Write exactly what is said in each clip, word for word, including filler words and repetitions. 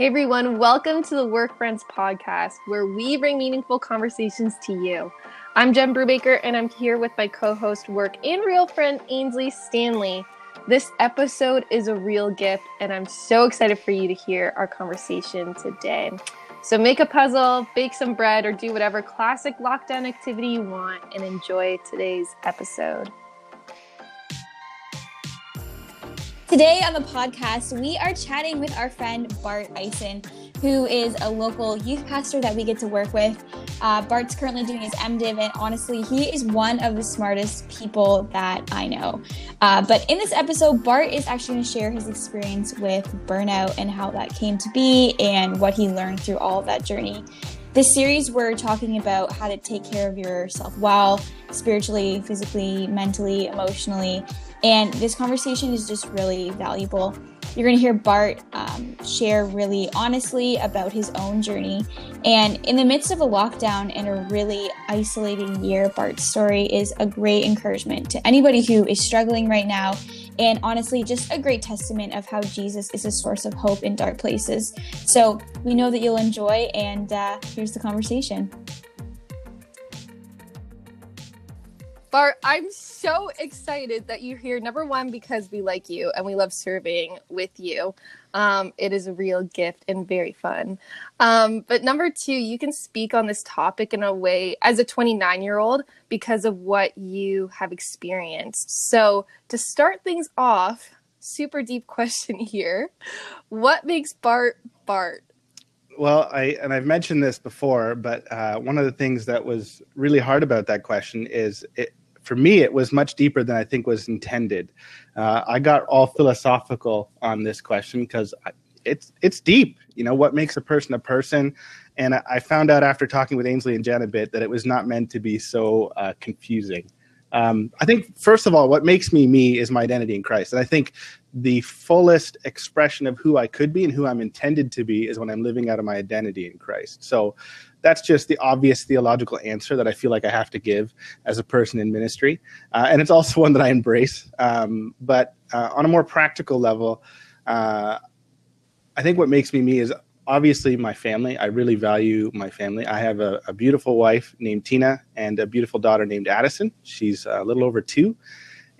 Hey everyone, welcome to the Work Friends Podcast, where we bring meaningful conversations to you. I'm Jen Brubaker, and I'm here with my co-host, work and real friend, Ainsley Stanley. This episode is a real gift, and I'm so excited for you to hear our conversation today. So make a puzzle, bake some bread, or do whatever classic lockdown activity you want, and enjoy today's episode. Today on the podcast, we are chatting with our friend Bart Eisen, who is a local youth pastor that we get to work with. Uh, Bart's currently doing his MDiv, and honestly, he is one of the smartest people that I know. Uh, but in this episode, Bart is actually going to share his experience with burnout and how that came to be and what he learned through all of that journey. This series, we're talking about how to take care of yourself well, spiritually, physically, mentally, emotionally. And this conversation is just really valuable. You're going to hear Bart um, share really honestly about his own journey. And in the midst of a lockdown and a really isolating year, Bart's story is a great encouragement to anybody who is struggling right now. And honestly, just a great testament of how Jesus is a source of hope in dark places. So we know that you'll enjoy, and uh, here's the conversation. Bart, I'm so excited that you're here. Number one, because we like you and we love serving with you. Um, it is a real gift and very fun. Um, but number two, you can speak on this topic in a way as a twenty-nine-year-old because of what you have experienced. So to start things off, super deep question here. What makes Bart Bart? Well, I and I've mentioned this before, but uh, one of the things that was really hard about that question is it, for me, it was much deeper than I think was intended. Uh, I got all philosophical on this question because it's it's deep. You know, what makes a person a person? And I, I found out after talking with Ainsley and Jen a bit that it was not meant to be so uh, confusing. Um, I think, first of all, what makes me me is my identity in Christ. And I think the fullest expression of who I could be and who I'm intended to be is when I'm living out of my identity in Christ. So that's just the obvious theological answer that I feel like I have to give as a person in ministry. Uh, and it's also one that I embrace. Um, but uh, on a more practical level, uh, I think what makes me me is obviously my family. I really value my family. I have a, a beautiful wife named Tina and a beautiful daughter named Addison. She's a little over two.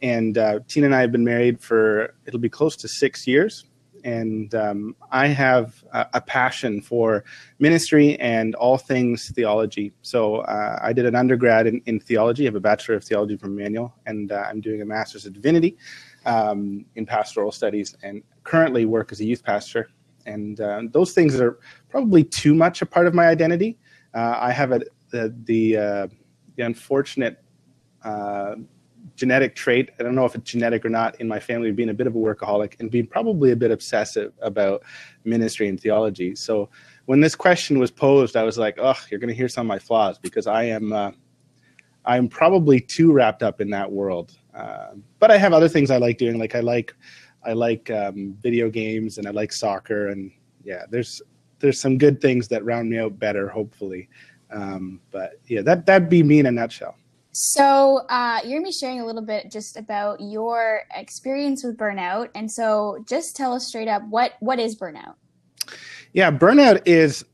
And uh, Tina and I have been married for, it'll be close to six years. And um, I have a, a passion for ministry and all things theology. So uh, I did an undergrad in, in theology. I have a Bachelor of Theology from Emmanuel, and uh, I'm doing a Master's of Divinity um, in Pastoral Studies, and currently work as a youth pastor. And uh, those things are probably too much a part of my identity. Uh, I have a, the the, uh, the unfortunate uh, genetic trait, I don't know if it's genetic or not, in my family, being a bit of a workaholic and being probably a bit obsessive about ministry and theology. So when this question was posed, I was like, oh, you're going to hear some of my flaws because I am uh, I'm probably too wrapped up in that world. Uh, but I have other things I like doing, like I like... I like um, video games, and I like soccer, and yeah, there's there's some good things that round me out better, hopefully. Um, but yeah, that that'd be me in a nutshell. So uh, you're gonna be sharing a little bit just about your experience with burnout, and so just tell us straight up what what is burnout? Yeah, burnout is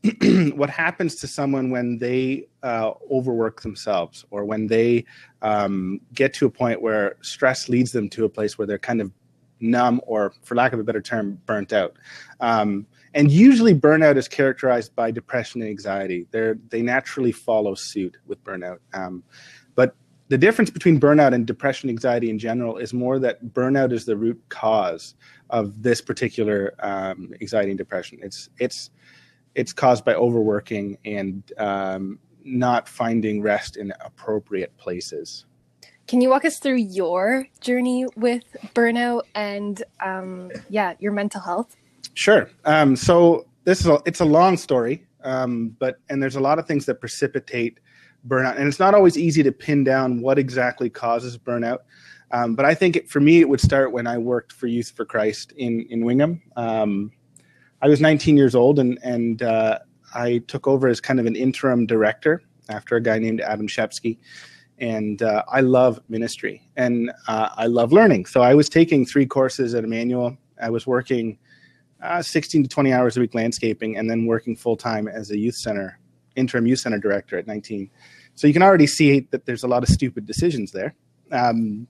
what happens to someone when they uh, overwork themselves, or when they um, get to a point where stress leads them to a place where they're kind of numb, or for lack of a better term, burnt out. Um, and usually burnout is characterized by depression and anxiety. They're, they naturally follow suit with burnout. Um, but the difference between burnout and depression, anxiety in general, is more that burnout is the root cause of this particular um, anxiety and depression. It's, it's, it's caused by overworking and um, not finding rest in appropriate places. Can you walk us through your journey with burnout and, um, yeah, your mental health? Sure. Um, so this is a, it's a long story, um, but and there's a lot of things that precipitate burnout, and it's not always easy to pin down what exactly causes burnout. Um, but I think it, for me, it would start when I worked for Youth for Christ in in Wingham. Um, I was nineteen years old, and and uh, I took over as kind of an interim director after a guy named Adam Shepsky. And uh, I love ministry, and uh, I love learning. So I was taking three courses at Emmanuel. I was working uh, sixteen to twenty hours a week landscaping, and then working full-time as a youth center, interim youth center director at nineteen. So you can already see that there's a lot of stupid decisions there. Um,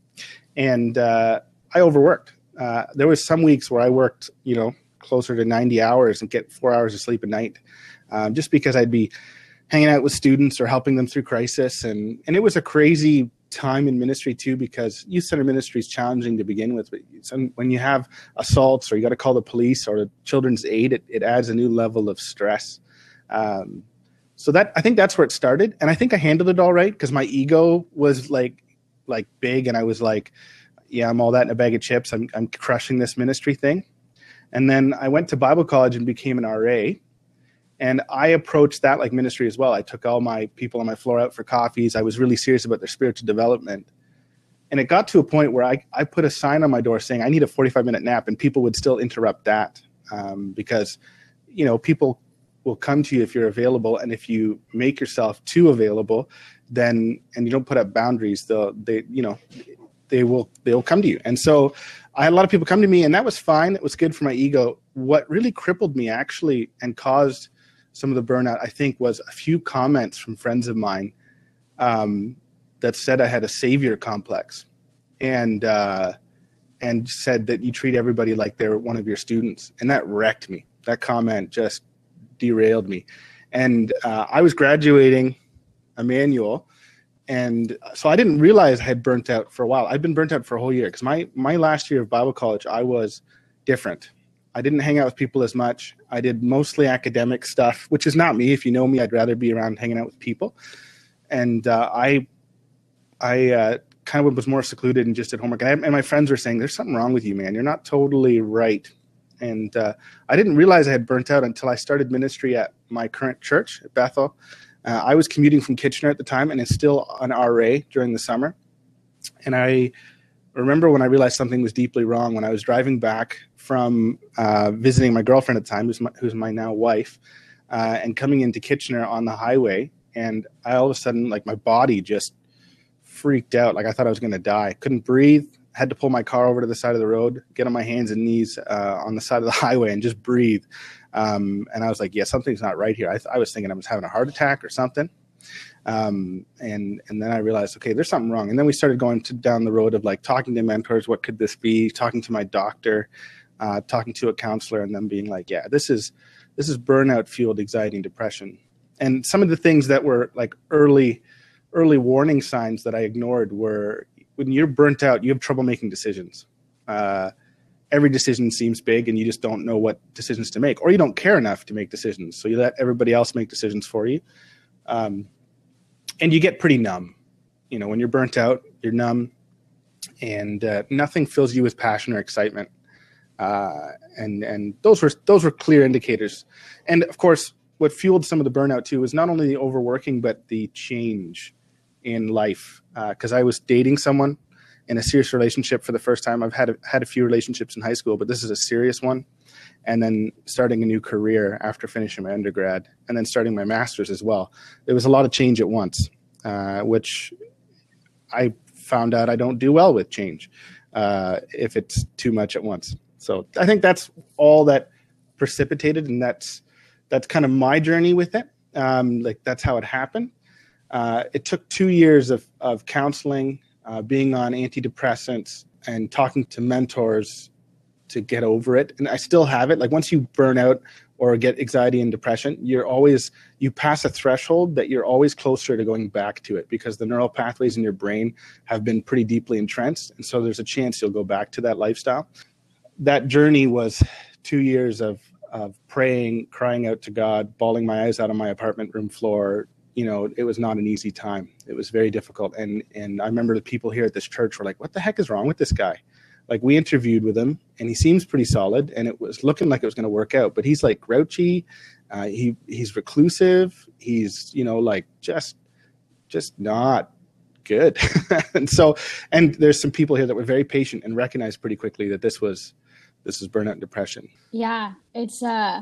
and uh, I overworked. Uh, there was some weeks where I worked, you know, closer to ninety hours and get four hours of sleep a night, um, just because I'd be hanging out with students or helping them through crisis. And, and it was a crazy time in ministry too, because youth center ministry is challenging to begin with. But some, when you have assaults or you got to call the police or the children's aid, it, it adds a new level of stress. Um, so that, I think that's where it started. And I think I handled it all right, because my ego was like, like big. And I was like, yeah, I'm all that in a bag of chips. I'm, I'm crushing this ministry thing. And then I went to Bible college and became an R A. And I approached that like ministry as well. I took all my people on my floor out for coffees. I was really serious about their spiritual development. And it got to a point where I, I put a sign on my door saying, I need a forty-five minute nap. And people would still interrupt that, um, because, you know, people will come to you if you're available. And if you make yourself too available, then, and you don't put up boundaries, they'll, they, you know, they will, they'll come to you. And so I had a lot of people come to me, and that was fine. It was good for my ego. What really crippled me actually and caused some of the burnout, I think, was a few comments from friends of mine um, that said I had a savior complex, and uh, and said that you treat everybody like they're one of your students. And that wrecked me. That comment just derailed me. And uh, I was graduating Emmanuel, and so I didn't realize I had burnt out for a while. I'd been burnt out for a whole year, because my, my last year of Bible college, I was different. I didn't hang out with people as much. I did mostly academic stuff, which is not me. If you know me, I'd rather be around hanging out with people. And uh, I I uh, kind of was more secluded and just did homework. And, I, and my friends were saying, there's something wrong with you, man. You're not totally right. And uh, I didn't realize I had burnt out until I started ministry at my current church at Bethel. Uh, I was commuting from Kitchener at the time, and is still an R A during the summer. And I remember when I realized something was deeply wrong, when I was driving back from uh, visiting my girlfriend at the time, who's my, who's my now wife, uh, and coming into Kitchener on the highway. And I all of a sudden, like, my body just freaked out. Like, I thought I was going to die. Couldn't breathe. Had to pull my car over to the side of the road, get on my hands and knees uh, on the side of the highway and just breathe. Um, and I was like, yeah, something's not right here. I, th- I was thinking I was having a heart attack or something. Um, and, and then I realized, okay, there's something wrong. And then we started going to, down the road of like talking to mentors. What could this be? Talking to my doctor, uh, talking to a counselor, and them being like, yeah, this is, this is burnout fueled anxiety and depression. And some of the things that were like early, early warning signs that I ignored were, when you're burnt out, you have trouble making decisions. Uh, every decision seems big, and you just don't know what decisions to make, or you don't care enough to make decisions. So you let everybody else make decisions for you. Um, And you get pretty numb. You know, when you're burnt out, you're numb, and uh, nothing fills you with passion or excitement. Uh, and and those were those were clear indicators. And of course, what fueled some of the burnout too was not only the overworking, but the change in life. Because uh, I was dating someone in a serious relationship for the first time. I've had a, had a few relationships in high school, but this is a serious one. And then starting a new career after finishing my undergrad, and then starting my master's as well. There was a lot of change at once, uh, which I found out I don't do well with change uh, if it's too much at once. So I think that's all that precipitated, and that's that's kind of my journey with it. Um, like that's how it happened. Uh, it took two years of of counseling, uh, being on antidepressants, and talking to mentors to get over it. And I still have it. Like, once you burn out or get anxiety and depression, you're always, you pass a threshold that you're always closer to going back to it, because the neural pathways in your brain have been pretty deeply entrenched. And so there's a chance you'll go back to that lifestyle. That journey was two years of, of praying, crying out to God, bawling my eyes out on my apartment room floor. You know, it was not an easy time. It was very difficult. And, and I remember the people here at this church were like, what the heck is wrong with this guy? Like, we interviewed with him, and he seems pretty solid, and it was looking like it was going to work out. But he's like grouchy, uh, he he's reclusive, he's, you know, like just just not good. And so, and there's some people here that were very patient and recognized pretty quickly that this was this was burnout and depression. Yeah, it's uh,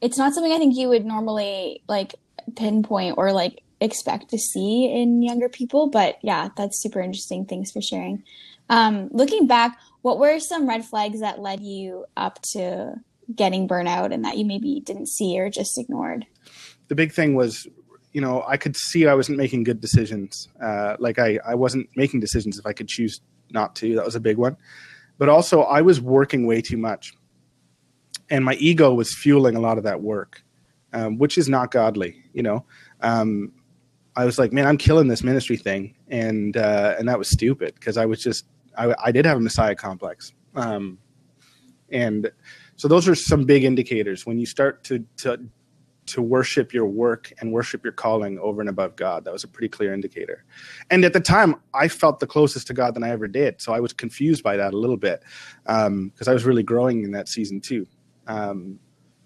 it's not something I think you would normally like pinpoint or like expect to see in younger people. But yeah, that's super interesting. Thanks for sharing. Um, looking back, what were some red flags that led you up to getting burnout and that you maybe didn't see or just ignored? The big thing was, you know, I could see I wasn't making good decisions. Uh, like I, I wasn't making decisions if I could choose not to. That was a big one. But also I was working way too much. And my ego was fueling a lot of that work, um, which is not godly. You know, um, I was like, man, I'm killing this ministry thing. And uh, and that was stupid because I was just, I, I did have a Messiah complex. Um, and so those are some big indicators when you start to, to to worship your work and worship your calling over and above God. That was a pretty clear indicator. And at the time, I felt the closest to God than I ever did. So I was confused by that a little bit because um, I was really growing in that season too. Um,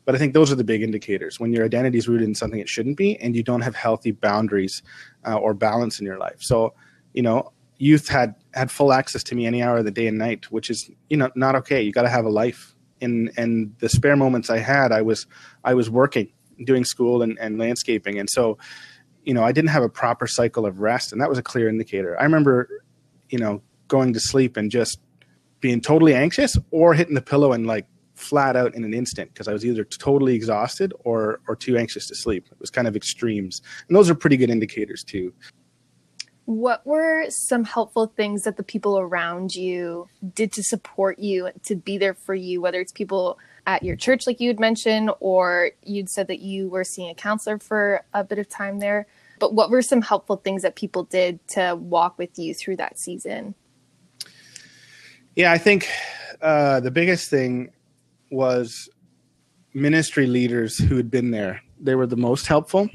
but I think those are the big indicators when your identity is rooted in something it shouldn't be and you don't have healthy boundaries uh, or balance in your life. So, you know, youth had, had full access to me any hour of the day and night, which is, you know, not okay. You got to have a life. And, and the spare moments I had, I was, I was working, doing school and, and landscaping. And so, you know, I didn't have a proper cycle of rest. And that was a clear indicator. I remember, you know, going to sleep and just being totally anxious or hitting the pillow and like, flat out in an instant because I was either totally exhausted or or too anxious to sleep. It was kind of extremes. And those are pretty good indicators too. What were some helpful things that the people around you did to support you, to be there for you, whether it's people at your church, like you had mentioned, or you'd said that you were seeing a counselor for a bit of time there. But what were some helpful things that people did to walk with you through that season? Yeah, I think uh, the biggest thing was ministry leaders who had been there. They were the most helpful.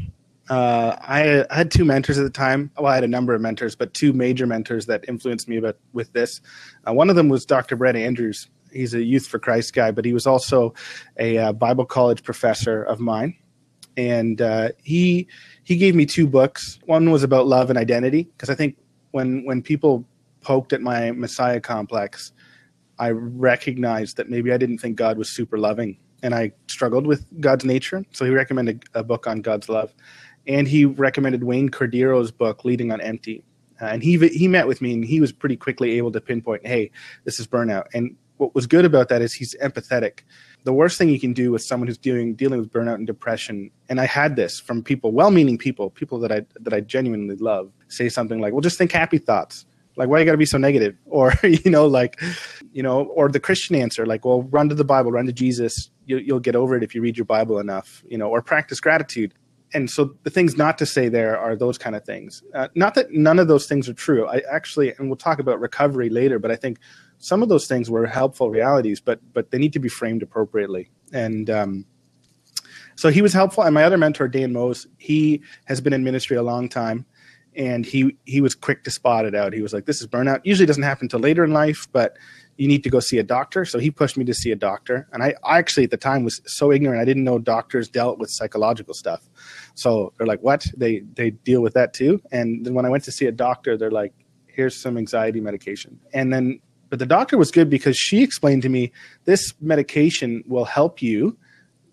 Uh, I, I had two mentors at the time. Well, I had a number of mentors, but two major mentors that influenced me about, with this. Uh, one of them was Doctor Brett Andrews. He's a Youth for Christ guy, but he was also a uh, Bible college professor of mine. And uh, he he gave me two books. One was about love and identity, because I think when when people poked at my Messiah complex, I recognized that maybe I didn't think God was super loving and I struggled with God's nature. So he recommended a book on God's love, and he recommended Wayne Cordero's book, Leading on Empty. Uh, and he, he met with me and he was pretty quickly able to pinpoint, hey, this is burnout. And what was good about that is he's empathetic. The worst thing you can do with someone who's dealing, dealing with burnout and depression. And I had this from people, well-meaning people, people that I, that I genuinely love, say something like, well, just think happy thoughts. Like, why you got to be so negative? Or, you know, like, you know, or the Christian answer, like, well, run to the Bible, run to Jesus. You, you'll get over it if you read your Bible enough, you know, or practice gratitude. And so the things not to say there are those kind of things. Uh, not that none of those things are true. I actually, and we'll talk about recovery later, but I think some of those things were helpful realities, but but they need to be framed appropriately. And um, so he was helpful. And my other mentor, Dan Mose, he has been in ministry a long time. And he he was quick to spot it out. He was like, this is burnout. Usually doesn't happen until later in life, but you need to go see a doctor. So he pushed me to see a doctor. And I, I actually at the time was so ignorant. I didn't know doctors dealt with psychological stuff. So they're like, what? They they deal with that too? And then when I went to see a doctor, they're like, here's some anxiety medication. And then, but the doctor was good because she explained to me, this medication will help you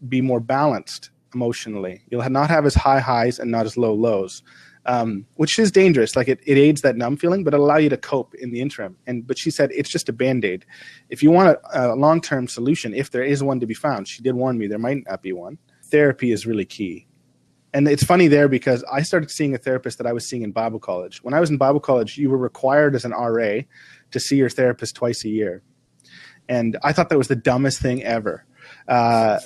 be more balanced emotionally. You'll not have as high highs and not as low lows. Um, which is dangerous. Like it, it aids that numb feeling, but it'll allow you to cope in the interim. And but she said it's just a Band-Aid. If you want a, a long-term solution, if there is one to be found, she did warn me there might not be one. Therapy is really key. And it's funny there because I started seeing a therapist that I was seeing in Bible college. When I was in Bible college, you were required as an R A to see your therapist twice a year. And I thought that was the dumbest thing ever. Uh,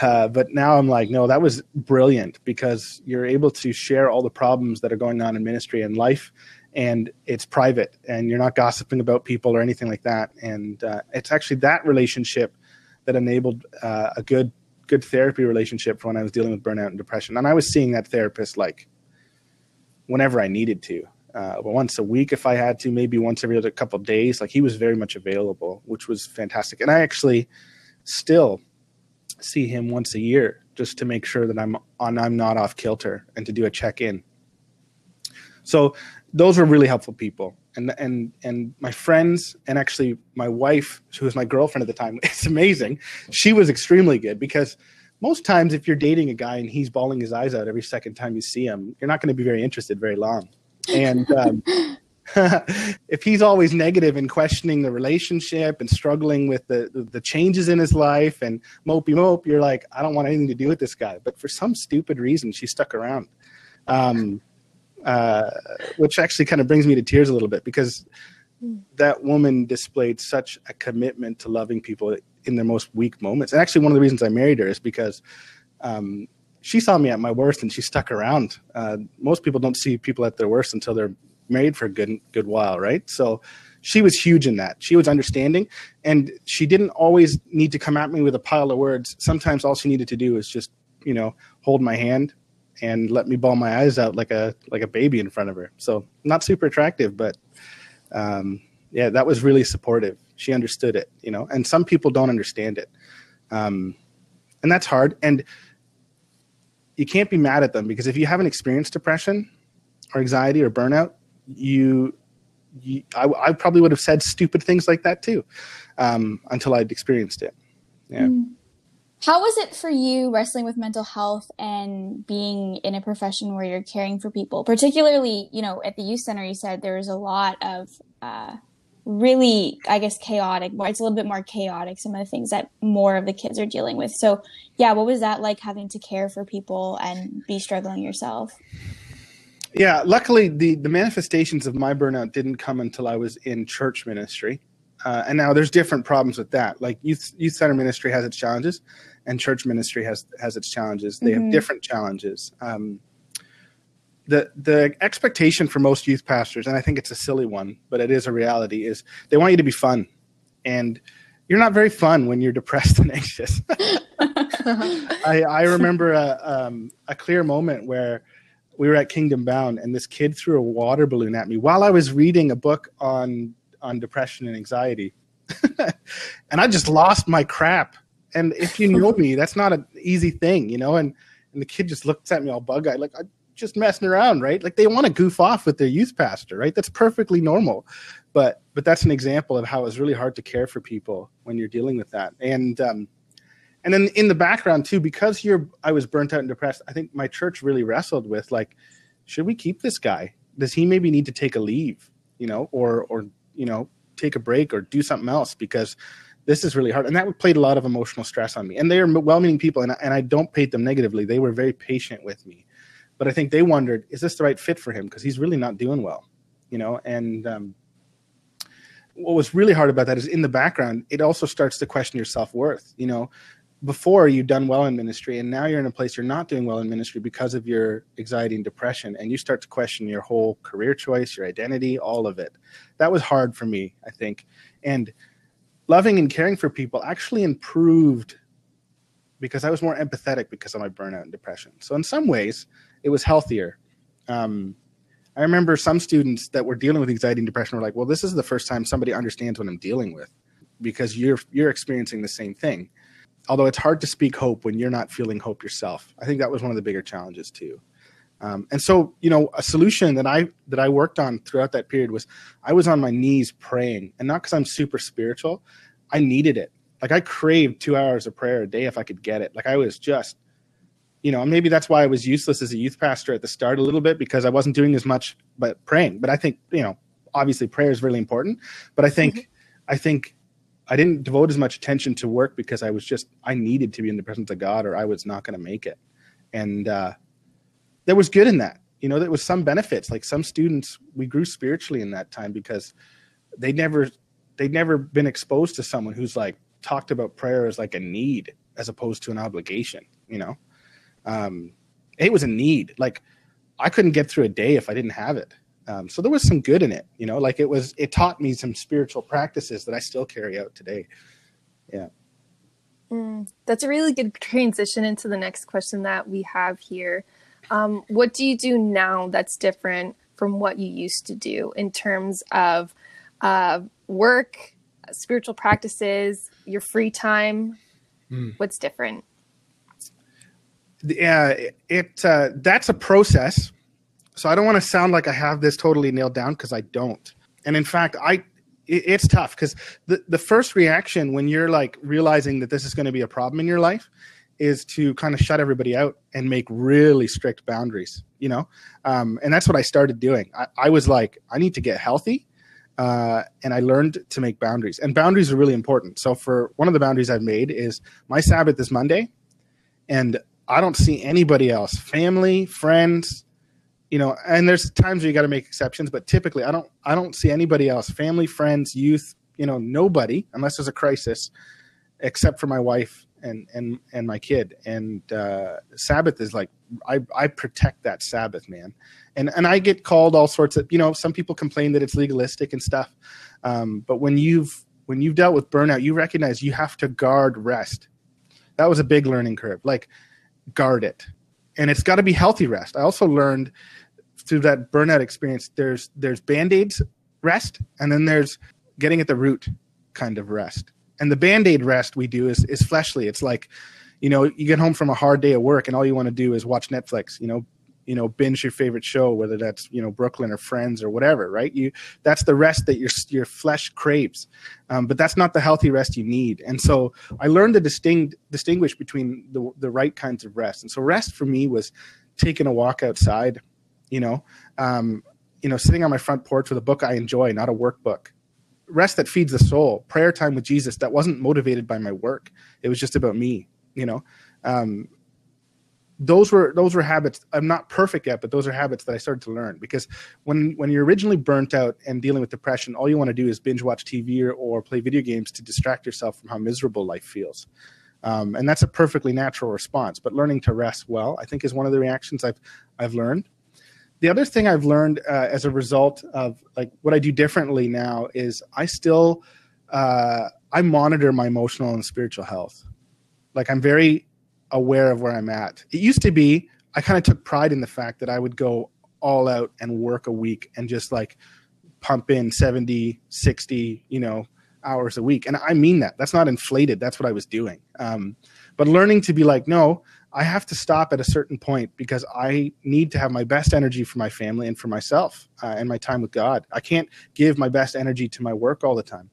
uh, but now I'm like, no, that was brilliant because you're able to share all the problems that are going on in ministry and life, and it's private and you're not gossiping about people or anything like that. And uh, it's actually that relationship that enabled uh, a good, good therapy relationship for when I was dealing with burnout and depression. And I was seeing that therapist like whenever I needed to, uh, once a week if I had to, maybe once every other couple of days. Like he was very much available, which was fantastic. And I actually still see him once a year just to make sure that I'm on, I'm not off kilter and to do a check-in. So those were really helpful people. And, and, and my friends and actually my wife, who was my girlfriend at the time, it's amazing. She was extremely good because most times if you're dating a guy and he's bawling his eyes out every second time you see him, you're not going to be very interested very long. And, um, if he's always negative and questioning the relationship and struggling with the, the changes in his life and mopey mope, you're like, I don't want anything to do with this guy. But for some stupid reason, she stuck around, um, uh, which actually kind of brings me to tears a little bit, because that woman displayed such a commitment to loving people in their most weak moments. And actually, one of the reasons I married her is because um, she saw me at my worst and she stuck around. Uh, most people don't see people at their worst until they're married for a good good while, right? So she was huge in that. She was understanding, and she didn't always need to come at me with a pile of words. Sometimes all she needed to do is just, you know, hold my hand and let me bawl my eyes out like a like a baby in front of her. So not super attractive, but um, yeah, that was really supportive. She understood it, you know, and some people don't understand it. Um, and that's hard. And you can't be mad at them, because if you haven't experienced depression or anxiety or burnout, You, you I, I probably would have said stupid things like that too, um, until I'd experienced it. Yeah. How was it for you wrestling with mental health and being in a profession where you're caring for people, particularly, you know, at the youth center? You said there was a lot of uh, really, I guess, chaotic. It's a little bit more chaotic, some of the things that more of the kids are dealing with. So, yeah, what was that like, having to care for people and be struggling yourself? Yeah, luckily the, the manifestations of my burnout didn't come until I was in church ministry. Uh, and now there's different problems with that. Like youth youth center ministry has its challenges, and church ministry has has its challenges. They mm-hmm. have different challenges. Um, the the expectation for most youth pastors, and I think it's a silly one, but it is a reality, is they want you to be fun. And you're not very fun when you're depressed and anxious. I, I remember a, um, a clear moment where we were at Kingdom Bound, and this kid threw a water balloon at me while I was reading a book on on depression and anxiety. And I just lost my crap. And if you know me, that's not an easy thing, you know? And, and the kid just looked at me all bug-eyed, like, I'm just messing around, right? Like, they want to goof off with their youth pastor, right? That's perfectly normal. But but that's an example of how it's really hard to care for people when you're dealing with that. And um, And then in the background too, because you're, I was burnt out and depressed, I think my church really wrestled with, like, should we keep this guy? Does he maybe need to take a leave, you know, or, or, you know, take a break or do something else, because this is really hard. And that played a lot of emotional stress on me. And they are well-meaning people, and I, and I don't paint them negatively. They were very patient with me, but I think they wondered, is this the right fit for him? Because he's really not doing well, you know? And, um, what was really hard about that is, in the background, it also starts to question your self-worth, you know. Before, you've done well in ministry, and now you're in a place you're not doing well in ministry because of your anxiety and depression, and you start to question your whole career choice, your identity, all of it. That was hard for me, I think. And loving and caring for people actually improved because I was more empathetic because of my burnout and depression. So in some ways, it was healthier. Um, I remember some students that were dealing with anxiety and depression were like, well, this is the first time somebody understands what I'm dealing with, because you're you're experiencing the same thing. Although it's hard to speak hope when you're not feeling hope yourself. I think that was one of the bigger challenges too. Um, and so, you know, a solution that I that I worked on throughout that period was, I was on my knees praying, and not because I'm super spiritual. I needed it. Like, I craved two hours of prayer a day if I could get it. Like, I was just, you know, maybe that's why I was useless as a youth pastor at the start a little bit, because I wasn't doing as much but praying. But I think, you know, obviously prayer is really important, but I think, mm-hmm. I think, I didn't devote as much attention to work because I was just, I needed to be in the presence of God, or I was not going to make it. And uh, there was good in that, you know, there was some benefits. Like, some students, we grew spiritually in that time, because they never, they'd never been exposed to someone who's like talked about prayer as like a need as opposed to an obligation, you know. Um, it was a need. Like, I couldn't get through a day if I didn't have it. Um, so there was some good in it, you know, like it was, it taught me some spiritual practices that I still carry out today. Yeah. Mm, that's a really good transition into the next question that we have here. Um, what do you do now that's different from what you used to do in terms of uh, work, spiritual practices, your free time? Mm. What's different? Yeah, it, it uh, that's a process. So I don't want to sound like I have this totally nailed down, because I don't. And in fact, I it, it's tough, because the, the first reaction when you're like realizing that this is going to be a problem in your life is to kind of shut everybody out and make really strict boundaries, you know? Um, and that's what I started doing. I, I was like, I need to get healthy. Uh, and I learned to make boundaries, and boundaries are really important. So for one of the boundaries I've made is my Sabbath is Monday, and I don't see anybody else, family, friends, you know, and there's times where you got to make exceptions, but typically I don't, I don't see anybody else, family, friends, youth, you know, nobody, unless there's a crisis, except for my wife and, and, and my kid. And, uh, Sabbath is like, I, I protect that Sabbath, man. And, and I get called all sorts of, you know, some people complain that it's legalistic and stuff. Um, but when you've, when you've dealt with burnout, you recognize you have to guard rest. That was a big learning curve, like guard it. And it's gotta be healthy rest. I also learned through that burnout experience, there's, there's Band-Aids rest. And then there's getting at the root kind of rest. And the Band-Aid rest we do is, is fleshly. It's like, you know, you get home from a hard day of work and all you want to do is watch Netflix, you know, you know, binge your favorite show, whether that's, you know, Brooklyn or Friends or whatever, right? You, that's the rest that your, your flesh craves. Um, but that's not the healthy rest you need. And so I learned to distinct, distinguish between the, the right kinds of rest. And so rest for me was taking a walk outside, you know, um, you know, sitting on my front porch with a book I enjoy, not a workbook. Rest that feeds the soul, prayer time with Jesus that wasn't motivated by my work. It was just about me, you know. Um, those were those were habits. I'm not perfect yet, but those are habits that I started to learn, because when when you're originally burnt out and dealing with depression, all you want to do is binge watch T V or, or play video games to distract yourself from how miserable life feels. Um, and that's a perfectly natural response. But learning to rest well, I think, is one of the reactions I've I've learned. The other thing I've learned uh, as a result of like what I do differently now is I still, uh, I monitor my emotional and spiritual health. Like I'm very aware of where I'm at. It used to be, I kind of took pride in the fact that I would go all out and work a week and just like pump in seventy, sixty, you know, hours a week. And I mean that. That's not inflated. That's what I was doing. Um, but learning to be like, no, I have to stop at a certain point because I need to have my best energy for my family and for myself uh, and my time with God. I can't give my best energy to my work all the time.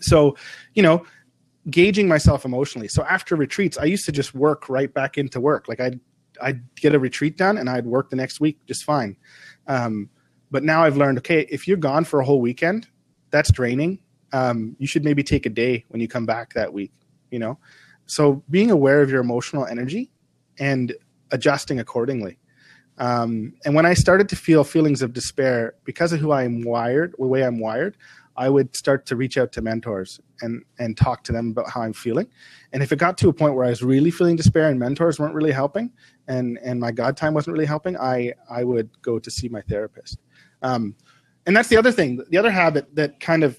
So, you know, gauging myself emotionally. So after retreats, I used to just work right back into work. Like I'd, I'd get a retreat done and I'd work the next week just fine. Um, but now I've learned, okay, if you're gone for a whole weekend, that's draining. Um, you should maybe take a day when you come back that week, you know? So being aware of your emotional energy and adjusting accordingly. Um, and when I started to feel feelings of despair because of who I am wired, the way I'm wired, I would start to reach out to mentors and, and talk to them about how I'm feeling. And if it got to a point where I was really feeling despair and mentors weren't really helping and, and my God time wasn't really helping, I, I would go to see my therapist. Um, and that's the other thing, the other habit that kind of,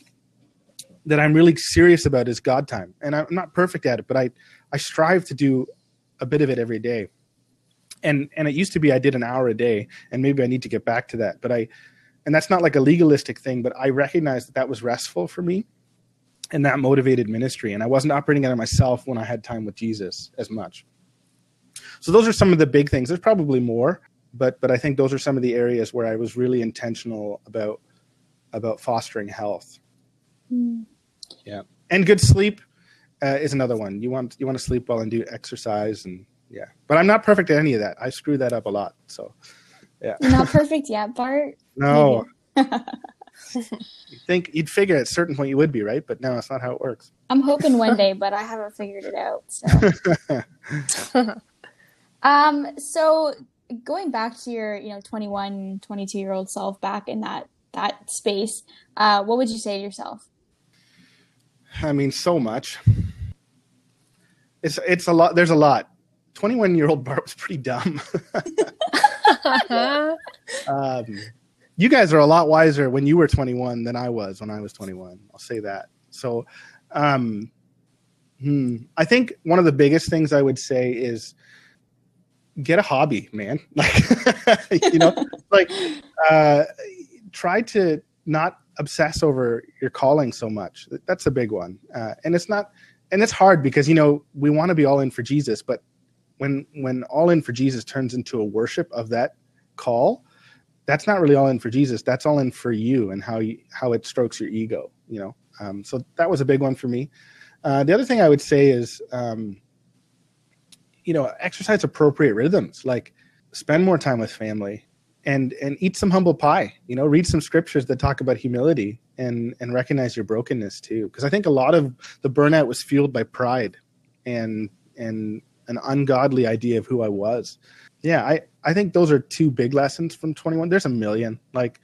that I'm really serious about is God time. And I'm not perfect at it, but I, I strive to do a bit of it every day. And, and it used to be, I did an hour a day, and maybe I need to get back to that, but I, and that's not like a legalistic thing, but I recognized that that was restful for me and that motivated ministry. And I wasn't operating out of myself when I had time with Jesus as much. So those are some of the big things. There's probably more, but, but I think those are some of the areas where I was really intentional about, about fostering health. Mm. Yeah. And good sleep uh, is another one. You want you want to sleep well and do exercise and yeah. But I'm not perfect at any of that. I screw that up a lot. So yeah. You're not perfect yet, Bart. No. You think you'd figure at a certain point you would be, right? But no, that's not how it works. I'm hoping one day, but I haven't figured it out. So um so going back to your, you know, twenty-one, twenty-two year old self back in that that space, uh, what would you say to yourself? I mean, so much. It's it's a lot. There's a lot. twenty-one-year-old Bart was pretty dumb. um, you guys are a lot wiser when you were twenty-one than I was when I was twenty-one. I'll say that. So um, hmm, I think one of the biggest things I would say is get a hobby, man. Like, you know, like uh, try to not obsess over your calling so much. That's a big one. Uh, and it's not, and it's hard because, you know, we want to be all in for Jesus, but when, when all in for Jesus turns into a worship of that call, that's not really all in for Jesus. That's all in for you and how you, how it strokes your ego, you know? Um, so that was a big one for me. Uh, the other thing I would say is, um, you know, exercise appropriate rhythms, like spend more time with family and, and eat some humble pie, you know, read some scriptures that talk about humility and, and recognize your brokenness too. Cause I think a lot of the burnout was fueled by pride and, and an ungodly idea of who I was. Yeah. I, I think those are two big lessons from twenty-one. There's a million, like,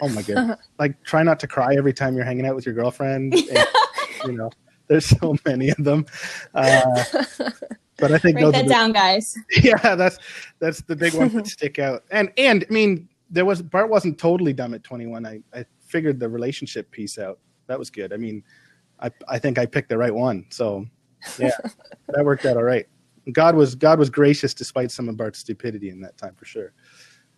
oh my goodness, like try not to cry every time you're hanging out with your girlfriend. And, you know, there's so many of them. Uh, but I think write that down, guys. Yeah, that's that's the big ones that stick out. And and I mean, there was Bart wasn't totally dumb at twenty-one. I, I figured the relationship piece out. That was good. I mean, I I think I picked the right one. So yeah, that worked out all right. God was God was gracious despite some of Bart's stupidity in that time for sure.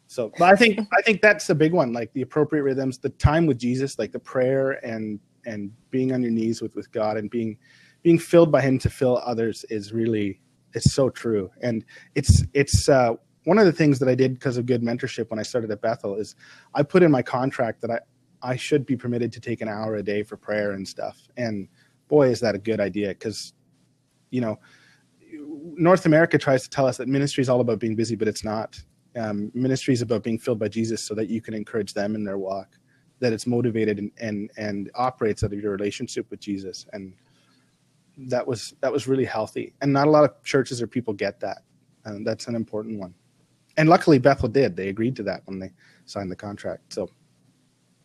So but I think I think that's the big one, like the appropriate rhythms, the time with Jesus, like the prayer and and being on your knees with, with God and being being filled by him to fill others is really, it's so true. And it's it's uh, one of the things that I did because of good mentorship when I started at Bethel is I put in my contract that I, I should be permitted to take an hour a day for prayer and stuff. And boy, is that a good idea because, you know, North America tries to tell us that ministry is all about being busy, but it's not. Um, ministry is about being filled by Jesus so that you can encourage them in their walk, that it's motivated and, and, and operates out of your relationship with Jesus. And that was, that was really healthy. And not a lot of churches or people get that. And that's an important one. And luckily Bethel did, they agreed to that when they signed the contract. So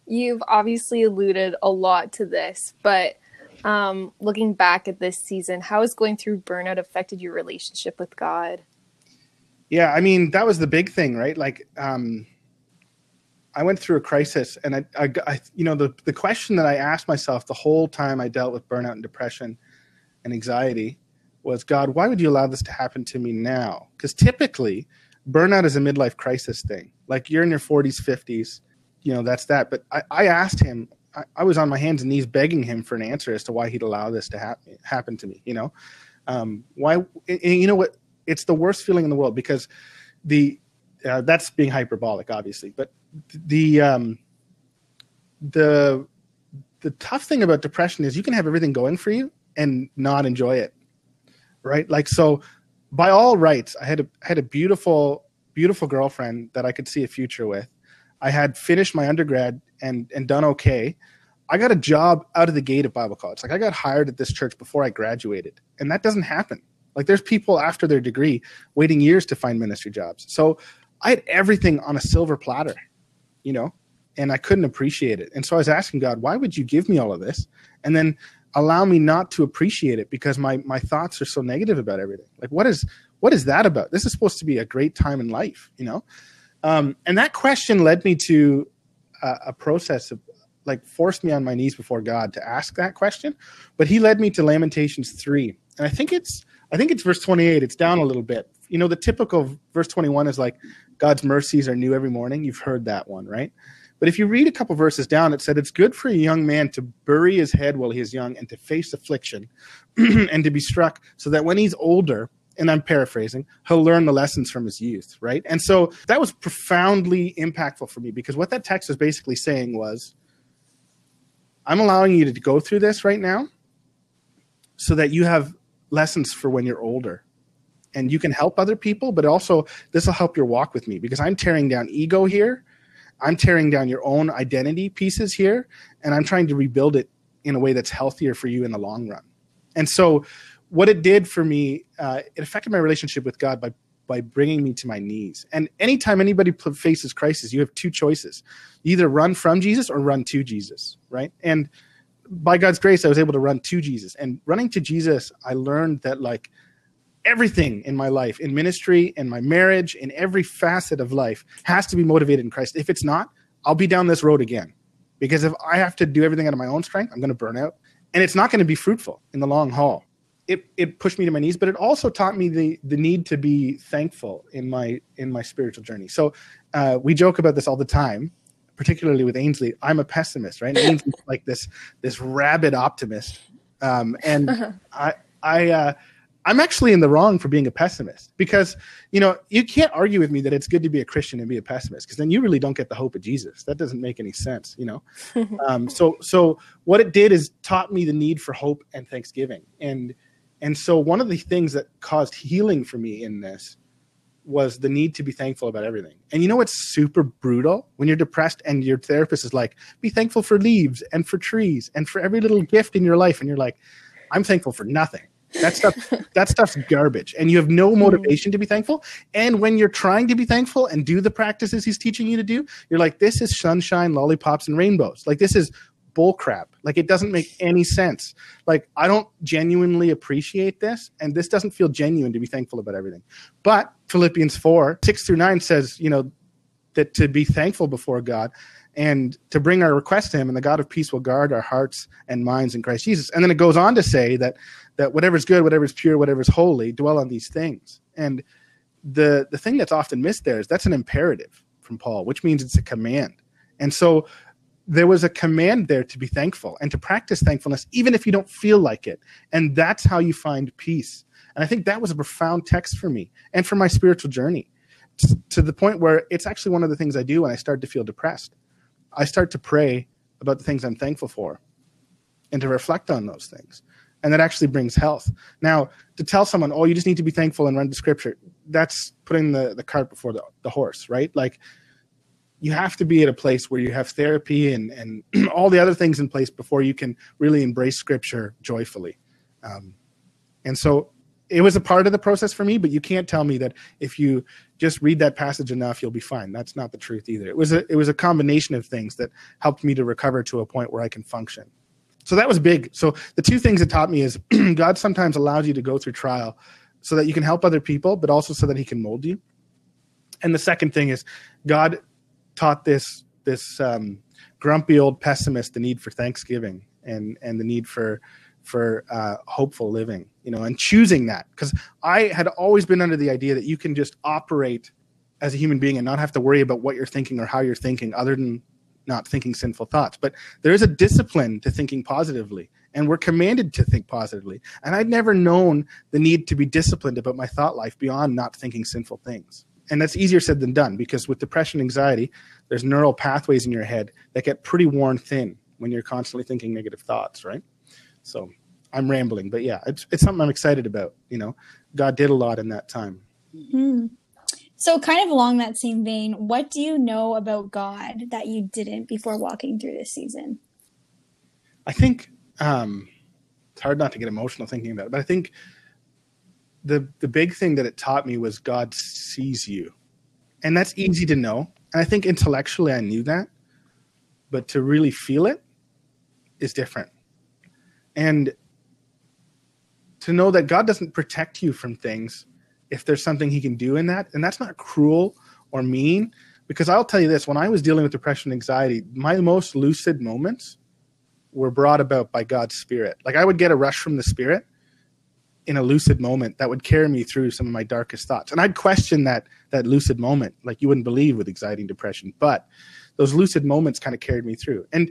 you've obviously alluded a lot to this, but um, looking back at this season, how has going through burnout affected your relationship with God? Yeah. I mean, that was the big thing, right? Like, um, I went through a crisis and I, I, I you know, the, the question that I asked myself the whole time I dealt with burnout and depression and anxiety was, God, why would you allow this to happen to me now? Because typically burnout is a midlife crisis thing. Like you're in your forties, fifties, you know, that's that. But I, I asked him, I, I was on my hands and knees begging him for an answer as to why he'd allow this to happen, happen to me, you know, um, why, and, and you know what, it's the worst feeling in the world because the, Uh, that's being hyperbolic, obviously, but the um, the the tough thing about depression is you can have everything going for you and not enjoy it, right? Like, so by all rights, I had a, I had a beautiful, beautiful girlfriend that I could see a future with. I had finished my undergrad and and done okay. I got a job out of the gate at Bible college. Like, I got hired at this church before I graduated, and that doesn't happen. Like, there's people after their degree waiting years to find ministry jobs. So I had everything on a silver platter, you know, and I couldn't appreciate it. And so I was asking God, why would you give me all of this? And then allow me not to appreciate it because my my thoughts are so negative about everything. Like, what is what is that about? This is supposed to be a great time in life, you know? Um, and that question led me to a, a process of, like, forced me on my knees before God to ask that question. But he led me to Lamentations three. And I think it's, I think it's verse twenty-eight. It's down a little bit. You know, the typical verse twenty-one is like, God's mercies are new every morning. You've heard that one, right? But if you read a couple verses down, it said, it's good for a young man to bury his head while he is young and to face affliction and to be struck so that when he's older, and I'm paraphrasing, he'll learn the lessons from his youth, right? And so that was profoundly impactful for me because what that text was basically saying was, I'm allowing you to go through this right now so that you have lessons for when you're older and you can help other people, but also this will help your walk with me because I'm tearing down ego here. I'm tearing down your own identity pieces here. And I'm trying to rebuild it in a way that's healthier for you in the long run. And so what it did for me, uh, it affected my relationship with God by, by bringing me to my knees. And anytime anybody faces crisis, you have two choices, you either run from Jesus or run to Jesus. Right. And by God's grace, I was able to run to Jesus. And running to Jesus, I learned that, like, everything in my life, in ministry, in my marriage, in every facet of life has to be motivated in Christ. If it's not, I'll be down this road again. Because if I have to do everything out of my own strength, I'm going to burn out. And it's not going to be fruitful in the long haul. It it pushed me to my knees, but it also taught me the the need to be thankful in my in my spiritual journey. So uh, we joke about this all the time, particularly with Ainsley. I'm a pessimist, right? And Ainsley's like this, this rabid optimist. Um, and uh-huh. I, I, uh, I'm actually in the wrong for being a pessimist because, you know, you can't argue with me that it's good to be a Christian and be a pessimist because then you really don't get the hope of Jesus. That doesn't make any sense, you know? um, so, so what it did is taught me the need for hope and thanksgiving. And, And so one of the things that caused healing for me in this was the need to be thankful about everything. And you know what's super brutal? When you're depressed and your therapist is like, be thankful for leaves and for trees and for every little gift in your life. And you're like, I'm thankful for nothing. That stuff, that stuff's garbage. And you have no motivation to be thankful. And when you're trying to be thankful and do the practices he's teaching you to do, you're like, this is sunshine, lollipops, and rainbows. Like, this is bull crap. Like, it doesn't make any sense. Like, I don't genuinely appreciate this. And this doesn't feel genuine to be thankful about everything. But Philippians four, six through nine says, you know, that to be thankful before God and to bring our requests to him, and the God of peace will guard our hearts and minds in Christ Jesus. And then it goes on to say that that whatever's good, whatever's pure, whatever's holy, dwell on these things. And the the thing that's often missed there is that's an imperative from Paul, which means it's a command. And so there was a command there to be thankful and to practice thankfulness, even if you don't feel like it. And that's how you find peace. And I think that was a profound text for me and for my spiritual journey, t- to the point where it's actually one of the things I do when I start to feel depressed. I start to pray about the things I'm thankful for and to reflect on those things. And that actually brings health. Now, to tell someone, oh, you just need to be thankful and run to scripture, that's putting the, the cart before the, the horse, right? Like, you have to be at a place where you have therapy and, and all the other things in place before you can really embrace scripture joyfully. Um, and so it was a part of the process for me, but you can't tell me that if you just read that passage enough, you'll be fine. That's not the truth either. It was a, it was a combination of things that helped me to recover to a point where I can function. So that was big. So the two things it taught me is God sometimes allows you to go through trial so that you can help other people, but also so that he can mold you. And the second thing is God taught this this um, grumpy old pessimist the need for thanksgiving and and the need for for uh, hopeful living, you know, and choosing that. Because I had always been under the idea that you can just operate as a human being and not have to worry about what you're thinking or how you're thinking, other than not thinking sinful thoughts. But there is a discipline to thinking positively, and we're commanded to think positively. And I'd never known the need to be disciplined about my thought life beyond not thinking sinful things. And that's easier said than done, because with depression, anxiety, there's neural pathways in your head that get pretty worn thin when you're constantly thinking negative thoughts, right? So I'm rambling, but yeah, it's, it's something I'm excited about. You know, God did a lot in that time. Mm. So kind of along that same vein, what do you know about God that you didn't before walking through this season? I think um, it's hard not to get emotional thinking about it, but I think The the big thing that it taught me was God sees you. And that's easy to know. And I think intellectually I knew that. But to really feel it is different. And to know that God doesn't protect you from things if there's something he can do in that. And that's not cruel or mean. Because I'll tell you this, when I was dealing with depression and anxiety, my most lucid moments were brought about by God's Spirit. Like, I would get a rush from the Spirit in a lucid moment that would carry me through some of my darkest thoughts. And I'd question that that lucid moment, like you wouldn't believe, with anxiety and depression. But those lucid moments kind of carried me through. And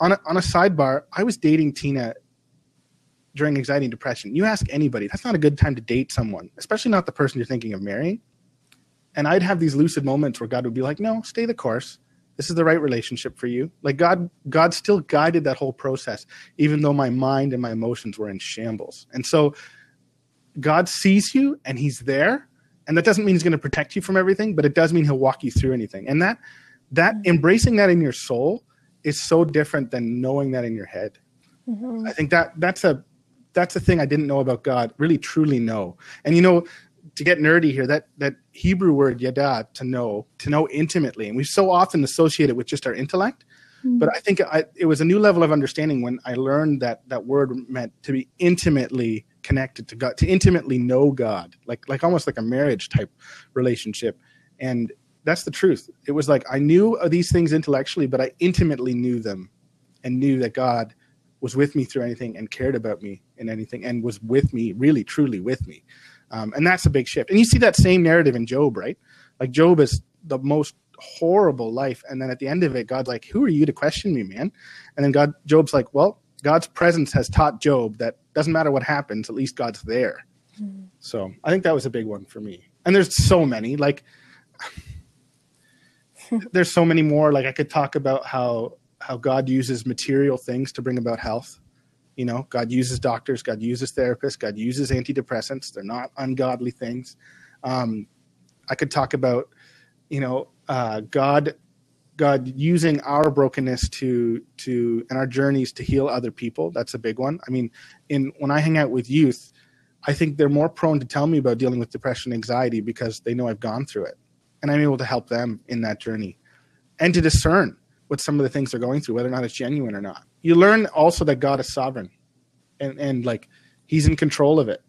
on a, on a sidebar, I was dating Tina during anxiety and depression. You ask anybody, that's not a good time to date someone, especially not the person you're thinking of marrying. And I'd have these lucid moments where God would be like, no, stay the course. This is the right relationship for you. Like, God, God still guided that whole process, even though my mind and my emotions were in shambles. And so God sees you and he's there. And that doesn't mean he's going to protect you from everything, but it does mean he'll walk you through anything. And that that embracing that in your soul is so different than knowing that in your head. Mm-hmm. I think that that's a that's a thing I didn't know about God, really truly know. And, you know, to get nerdy here, that that Hebrew word yada, to know, to know intimately. And we so often associate it with just our intellect. Mm-hmm. But I think I, it was a new level of understanding when I learned that that word meant to be intimately connected to God, to intimately know God, like like almost like a marriage type relationship. And that's the truth. It was like I knew these things intellectually, but I intimately knew them and knew that God was with me through anything and cared about me in anything and was with me, really, truly with me. Um, and that's a big shift. And you see that same narrative in Job, right? Like, Job is the most horrible life. And then at the end of it, God's like, who are you to question me, man? And then God, Job's like, well, God's presence has taught Job that doesn't matter what happens, at least God's there. Mm. So I think that was a big one for me. And there's so many, like, there's so many more. Like, I could talk about how, how God uses material things to bring about health. You know, God uses doctors, God uses therapists, God uses antidepressants. They're not ungodly things. Um, I could talk about, you know, uh, God, God using our brokenness to, to, and our journeys to heal other people. That's a big one. I mean, in, when I hang out with youth, I think they're more prone to tell me about dealing with depression and anxiety because they know I've gone through it and I'm able to help them in that journey and to discern what some of the things they're going through, whether or not it's genuine or not. You learn also that God is sovereign and, and like he's in control of it.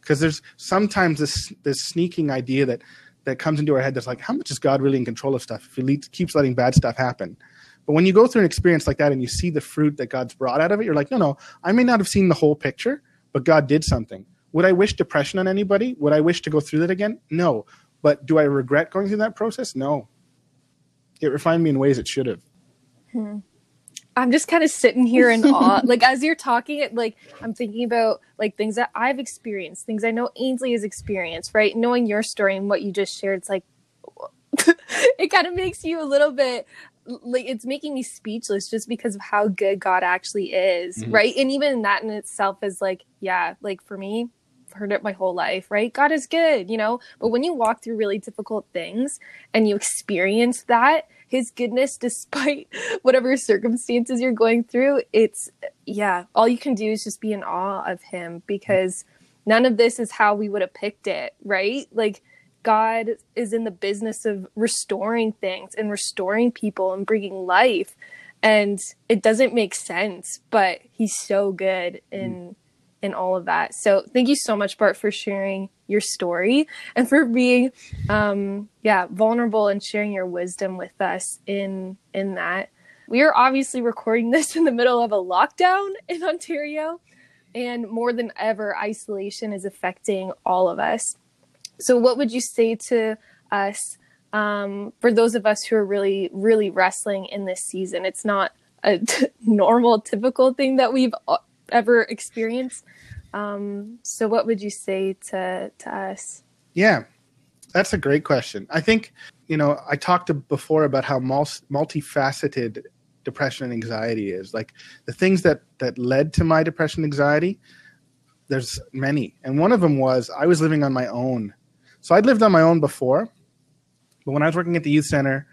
Because there's sometimes this, this sneaking idea that, that comes into our head that's like, how much is God really in control of stuff if he leads, keeps letting bad stuff happen? But when you go through an experience like that and you see the fruit that God's brought out of it, you're like, no, no, I may not have seen the whole picture, but God did something. Would I wish depression on anybody? Would I wish to go through that again? No. But do I regret going through that process? No. It refined me in ways it should have. Hmm. I'm just kind of sitting here in awe. Like, as you're talking, it, like, I'm thinking about, like, things that I've experienced, things I know Ainsley has experienced, right? Knowing your story and what you just shared, it's like, it kind of makes you a little bit, like, it's making me speechless just because of how good God actually is, mm-hmm. right? And even that in itself is like, yeah, like, for me, heard it my whole life, right? God is good, you know? But when you walk through really difficult things and you experience that, his goodness, despite whatever circumstances you're going through, it's, yeah, all you can do is just be in awe of him because none of this is how we would have picked it, right? Like, God is in the business of restoring things and restoring people and bringing life. And it doesn't make sense, but he's so good in mm. and all of that. So thank you so much, Bart, for sharing your story and for being, um, yeah, vulnerable and sharing your wisdom with us in, in that. We are obviously recording this in the middle of a lockdown in Ontario, and more than ever, isolation is affecting all of us. So what would you say to us, um, for those of us who are really, really wrestling in this season? It's not a t- normal, typical thing that we've ever experienced. Um, so what would you say to, to us? Yeah, that's a great question. I think, you know, I talked before about how mul- multifaceted depression and anxiety is. Like, the things that, that led to my depression and anxiety, there's many. And one of them was I was living on my own. So I'd lived on my own before, but when I was working at the youth center,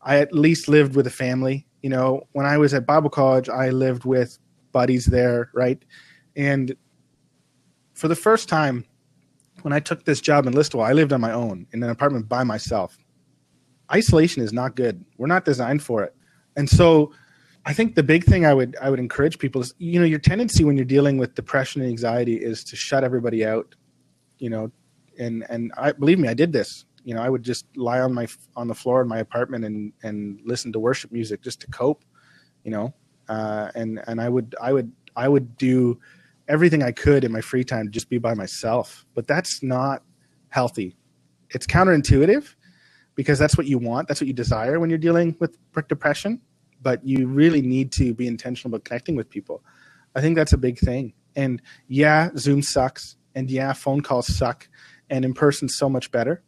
I at least lived with a family. You know, when I was at Bible college, I lived with buddies there, right? And for the first time, when I took this job in Listowel, I lived on my own in an apartment by myself. Isolation is not good. We're not designed for it. And so I think the big thing I would I would encourage people is, you know, your tendency when you're dealing with depression and anxiety is to shut everybody out, you know, and and I believe me, I did this. You know, I would just lie on my on the floor in my apartment and and listen to worship music just to cope, you know. Uh, and, and I would, I would, I would do everything I could in my free time to just be by myself, but that's not healthy. It's counterintuitive because that's what you want. That's what you desire when you're dealing with depression, but you really need to be intentional about connecting with people. I think that's a big thing. And yeah, Zoom sucks. And yeah, phone calls suck, and in person's so much better,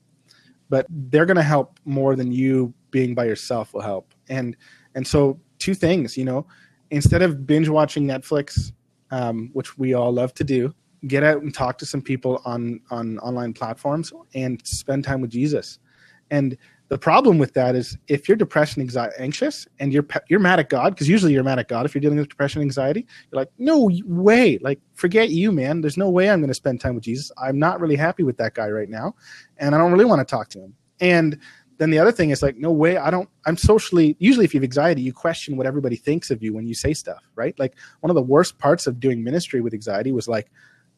but they're going to help more than you being by yourself will help. And, and so two things, you know, instead of binge watching Netflix, um, which we all love to do, get out and talk to some people on, on online platforms and spend time with Jesus. And the problem with that is if you're depression anxiety, anxious and you're you're mad at God, because usually you're mad at God if you're dealing with depression anxiety, you're like, no way, like, forget you, man. There's no way I'm going to spend time with Jesus. I'm not really happy with that guy right now, and I don't really want to talk to him. And then the other thing is like, no way, I don't, I'm socially, usually if you have anxiety, you question what everybody thinks of you when you say stuff, right? Like, one of the worst parts of doing ministry with anxiety was like,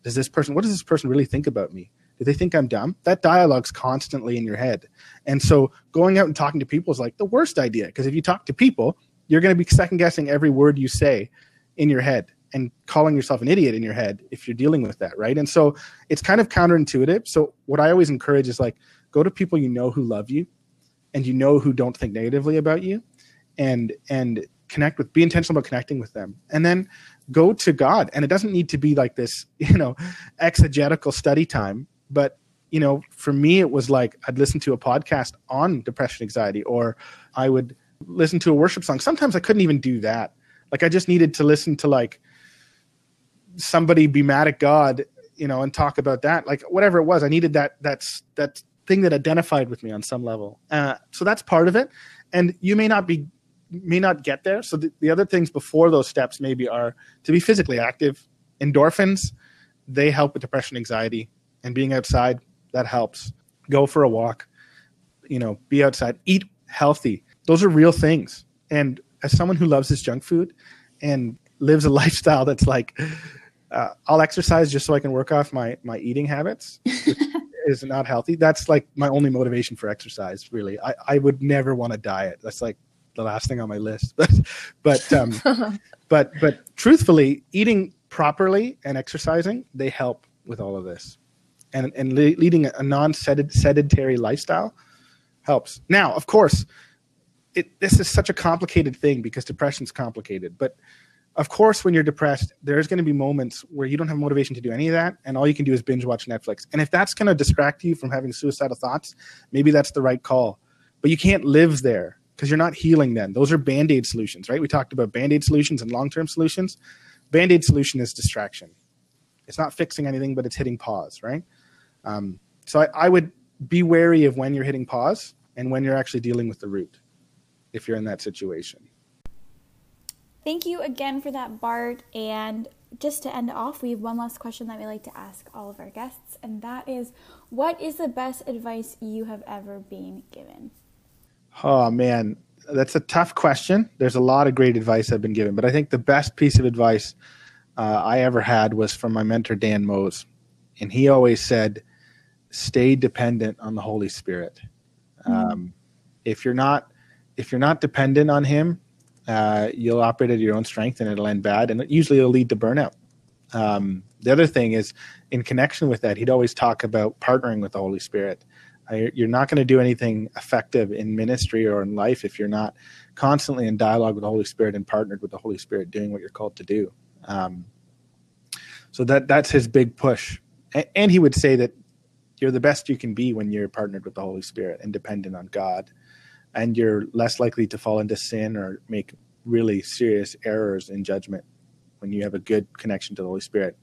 does this person, what does this person really think about me? Do they think I'm dumb? That dialogue's constantly in your head. And so going out and talking to people is like the worst idea, because if you talk to people, you're going to be second guessing every word you say in your head and calling yourself an idiot in your head if you're dealing with that, right? And so it's kind of counterintuitive. So what I always encourage is like, go to people you know who love you and you know who don't think negatively about you, and and connect with, be intentional about connecting with them. And then go to God. And it doesn't need to be like this, you know, exegetical study time. But, you know, for me, it was like I'd listen to a podcast on depression, anxiety, or I would listen to a worship song. Sometimes I couldn't even do that. Like, I just needed to listen to, like, somebody be mad at God, you know, and talk about that, like whatever it was. I needed that that's that thing that identified with me on some level. Uh, so that's part of it. And you may not be may not get there. So the, the other things before those steps maybe are to be physically active. Endorphins, they help with depression, anxiety, and being outside, that helps. Go for a walk, you know, be outside, eat healthy. Those are real things. And as someone who loves this junk food and lives a lifestyle that's like, uh, I'll exercise just so I can work off my, my eating habits, which is not healthy. That's like my only motivation for exercise, really. I, I would never want to diet. That's like the last thing on my list. But but um, but but truthfully, eating properly and exercising, they help with all of this. And and le- leading a non-sedentary lifestyle helps. Now, of course, it, this is such a complicated thing because depression's complicated. But of course, when you're depressed, there's going to be moments where you don't have motivation to do any of that, and all you can do is binge watch Netflix. And if that's going to distract you from having suicidal thoughts, maybe that's the right call. But you can't live there because you're not healing then. Those are Band-Aid solutions, right? We talked about Band-Aid solutions and long-term solutions. Band-Aid solution is distraction. It's not fixing anything, but it's hitting pause, right? Um, so I, I would be wary of when you're hitting pause and when you're actually dealing with the root, if you're in that situation. Thank you again for that, Bart. And just to end off, we have one last question that we like to ask all of our guests, and that is, what is the best advice you have ever been given? Oh, man, that's a tough question. There's a lot of great advice I've been given, but I think the best piece of advice uh, I ever had was from my mentor, Dan Mose. And he always said, stay dependent on the Holy Spirit. Mm. Um, if you're not, if you're not dependent on him, uh, you'll operate at your own strength and it'll end bad. And it usually it'll lead to burnout. Um, the other thing is, in connection with that, he'd always talk about partnering with the Holy Spirit. Uh, you're not going to do anything effective in ministry or in life if you're not constantly in dialogue with the Holy Spirit and partnered with the Holy Spirit, doing what you're called to do. Um, so that that's his big push. And he would say that you're the best you can be when you're partnered with the Holy Spirit and dependent on God, and you're less likely to fall into sin or make really serious errors in judgment when you have a good connection to the Holy Spirit.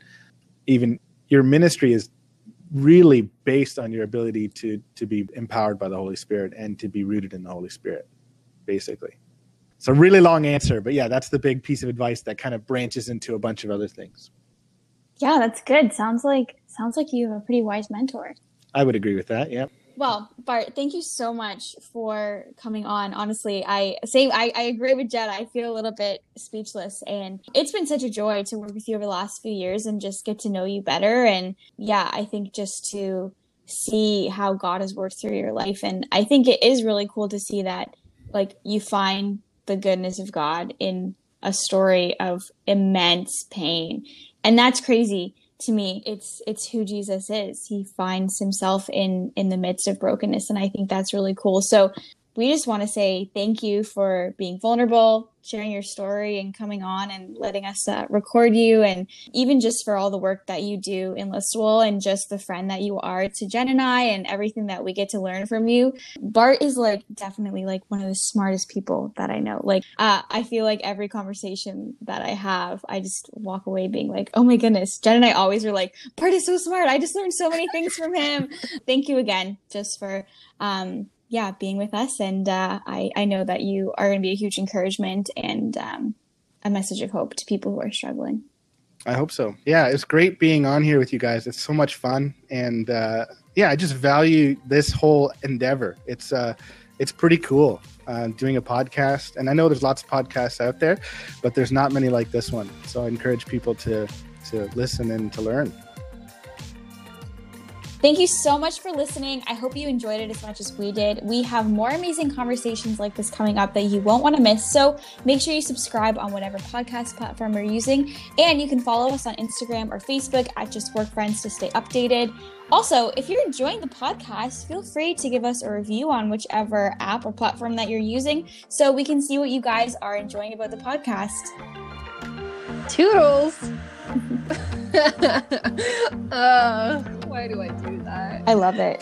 Even your ministry is really based on your ability to to be empowered by the Holy Spirit and to be rooted in the Holy Spirit, basically. It's a really long answer, but yeah, that's the big piece of advice that kind of branches into a bunch of other things. Yeah, that's good. Sounds like sounds like you have a pretty wise mentor. I would agree with that, yeah. Well, Bart, thank you so much for coming on. Honestly, I same I, I agree with Jen. I feel a little bit speechless, and it's been such a joy to work with you over the last few years and just get to know you better. And yeah, I think just to see how God has worked through your life. And I think it is really cool to see that, like, you find the goodness of God in a story of immense pain. And that's crazy to me. It's it's who Jesus is. He finds himself in, in the midst of brokenness. And I think that's really cool. So we just want to say thank you for being vulnerable, sharing your story, and coming on and letting us uh, record you. And even just for all the work that you do in Listowel and just the friend that you are to Jen and I and everything that we get to learn from you. Bart is like definitely like one of the smartest people that I know. Like uh, I feel like every conversation that I have, I just walk away being like, oh my goodness, Jen and I always are like, Bart is so smart. I just learned so many things from him. Thank you again just for um yeah, being with us. And uh, I, I know that you are going to be a huge encouragement and um, a message of hope to people who are struggling. I hope so. Yeah, it's great being on here with you guys. It's so much fun. And uh, yeah, I just value this whole endeavor. It's uh, it's pretty cool uh, doing a podcast. And I know there's lots of podcasts out there, but there's not many like this one. So I encourage people to to listen and to learn. Thank you so much for listening. I hope you enjoyed it as much as we did. We have more amazing conversations like this coming up that you won't want to miss. So make sure you subscribe on whatever podcast platform you're using. And you can follow us on Instagram or Facebook at Just Work Friends to stay updated. Also, if you're enjoying the podcast, feel free to give us a review on whichever app or platform that you're using so we can see what you guys are enjoying about the podcast. Toodles. uh, why do I do that? I love it.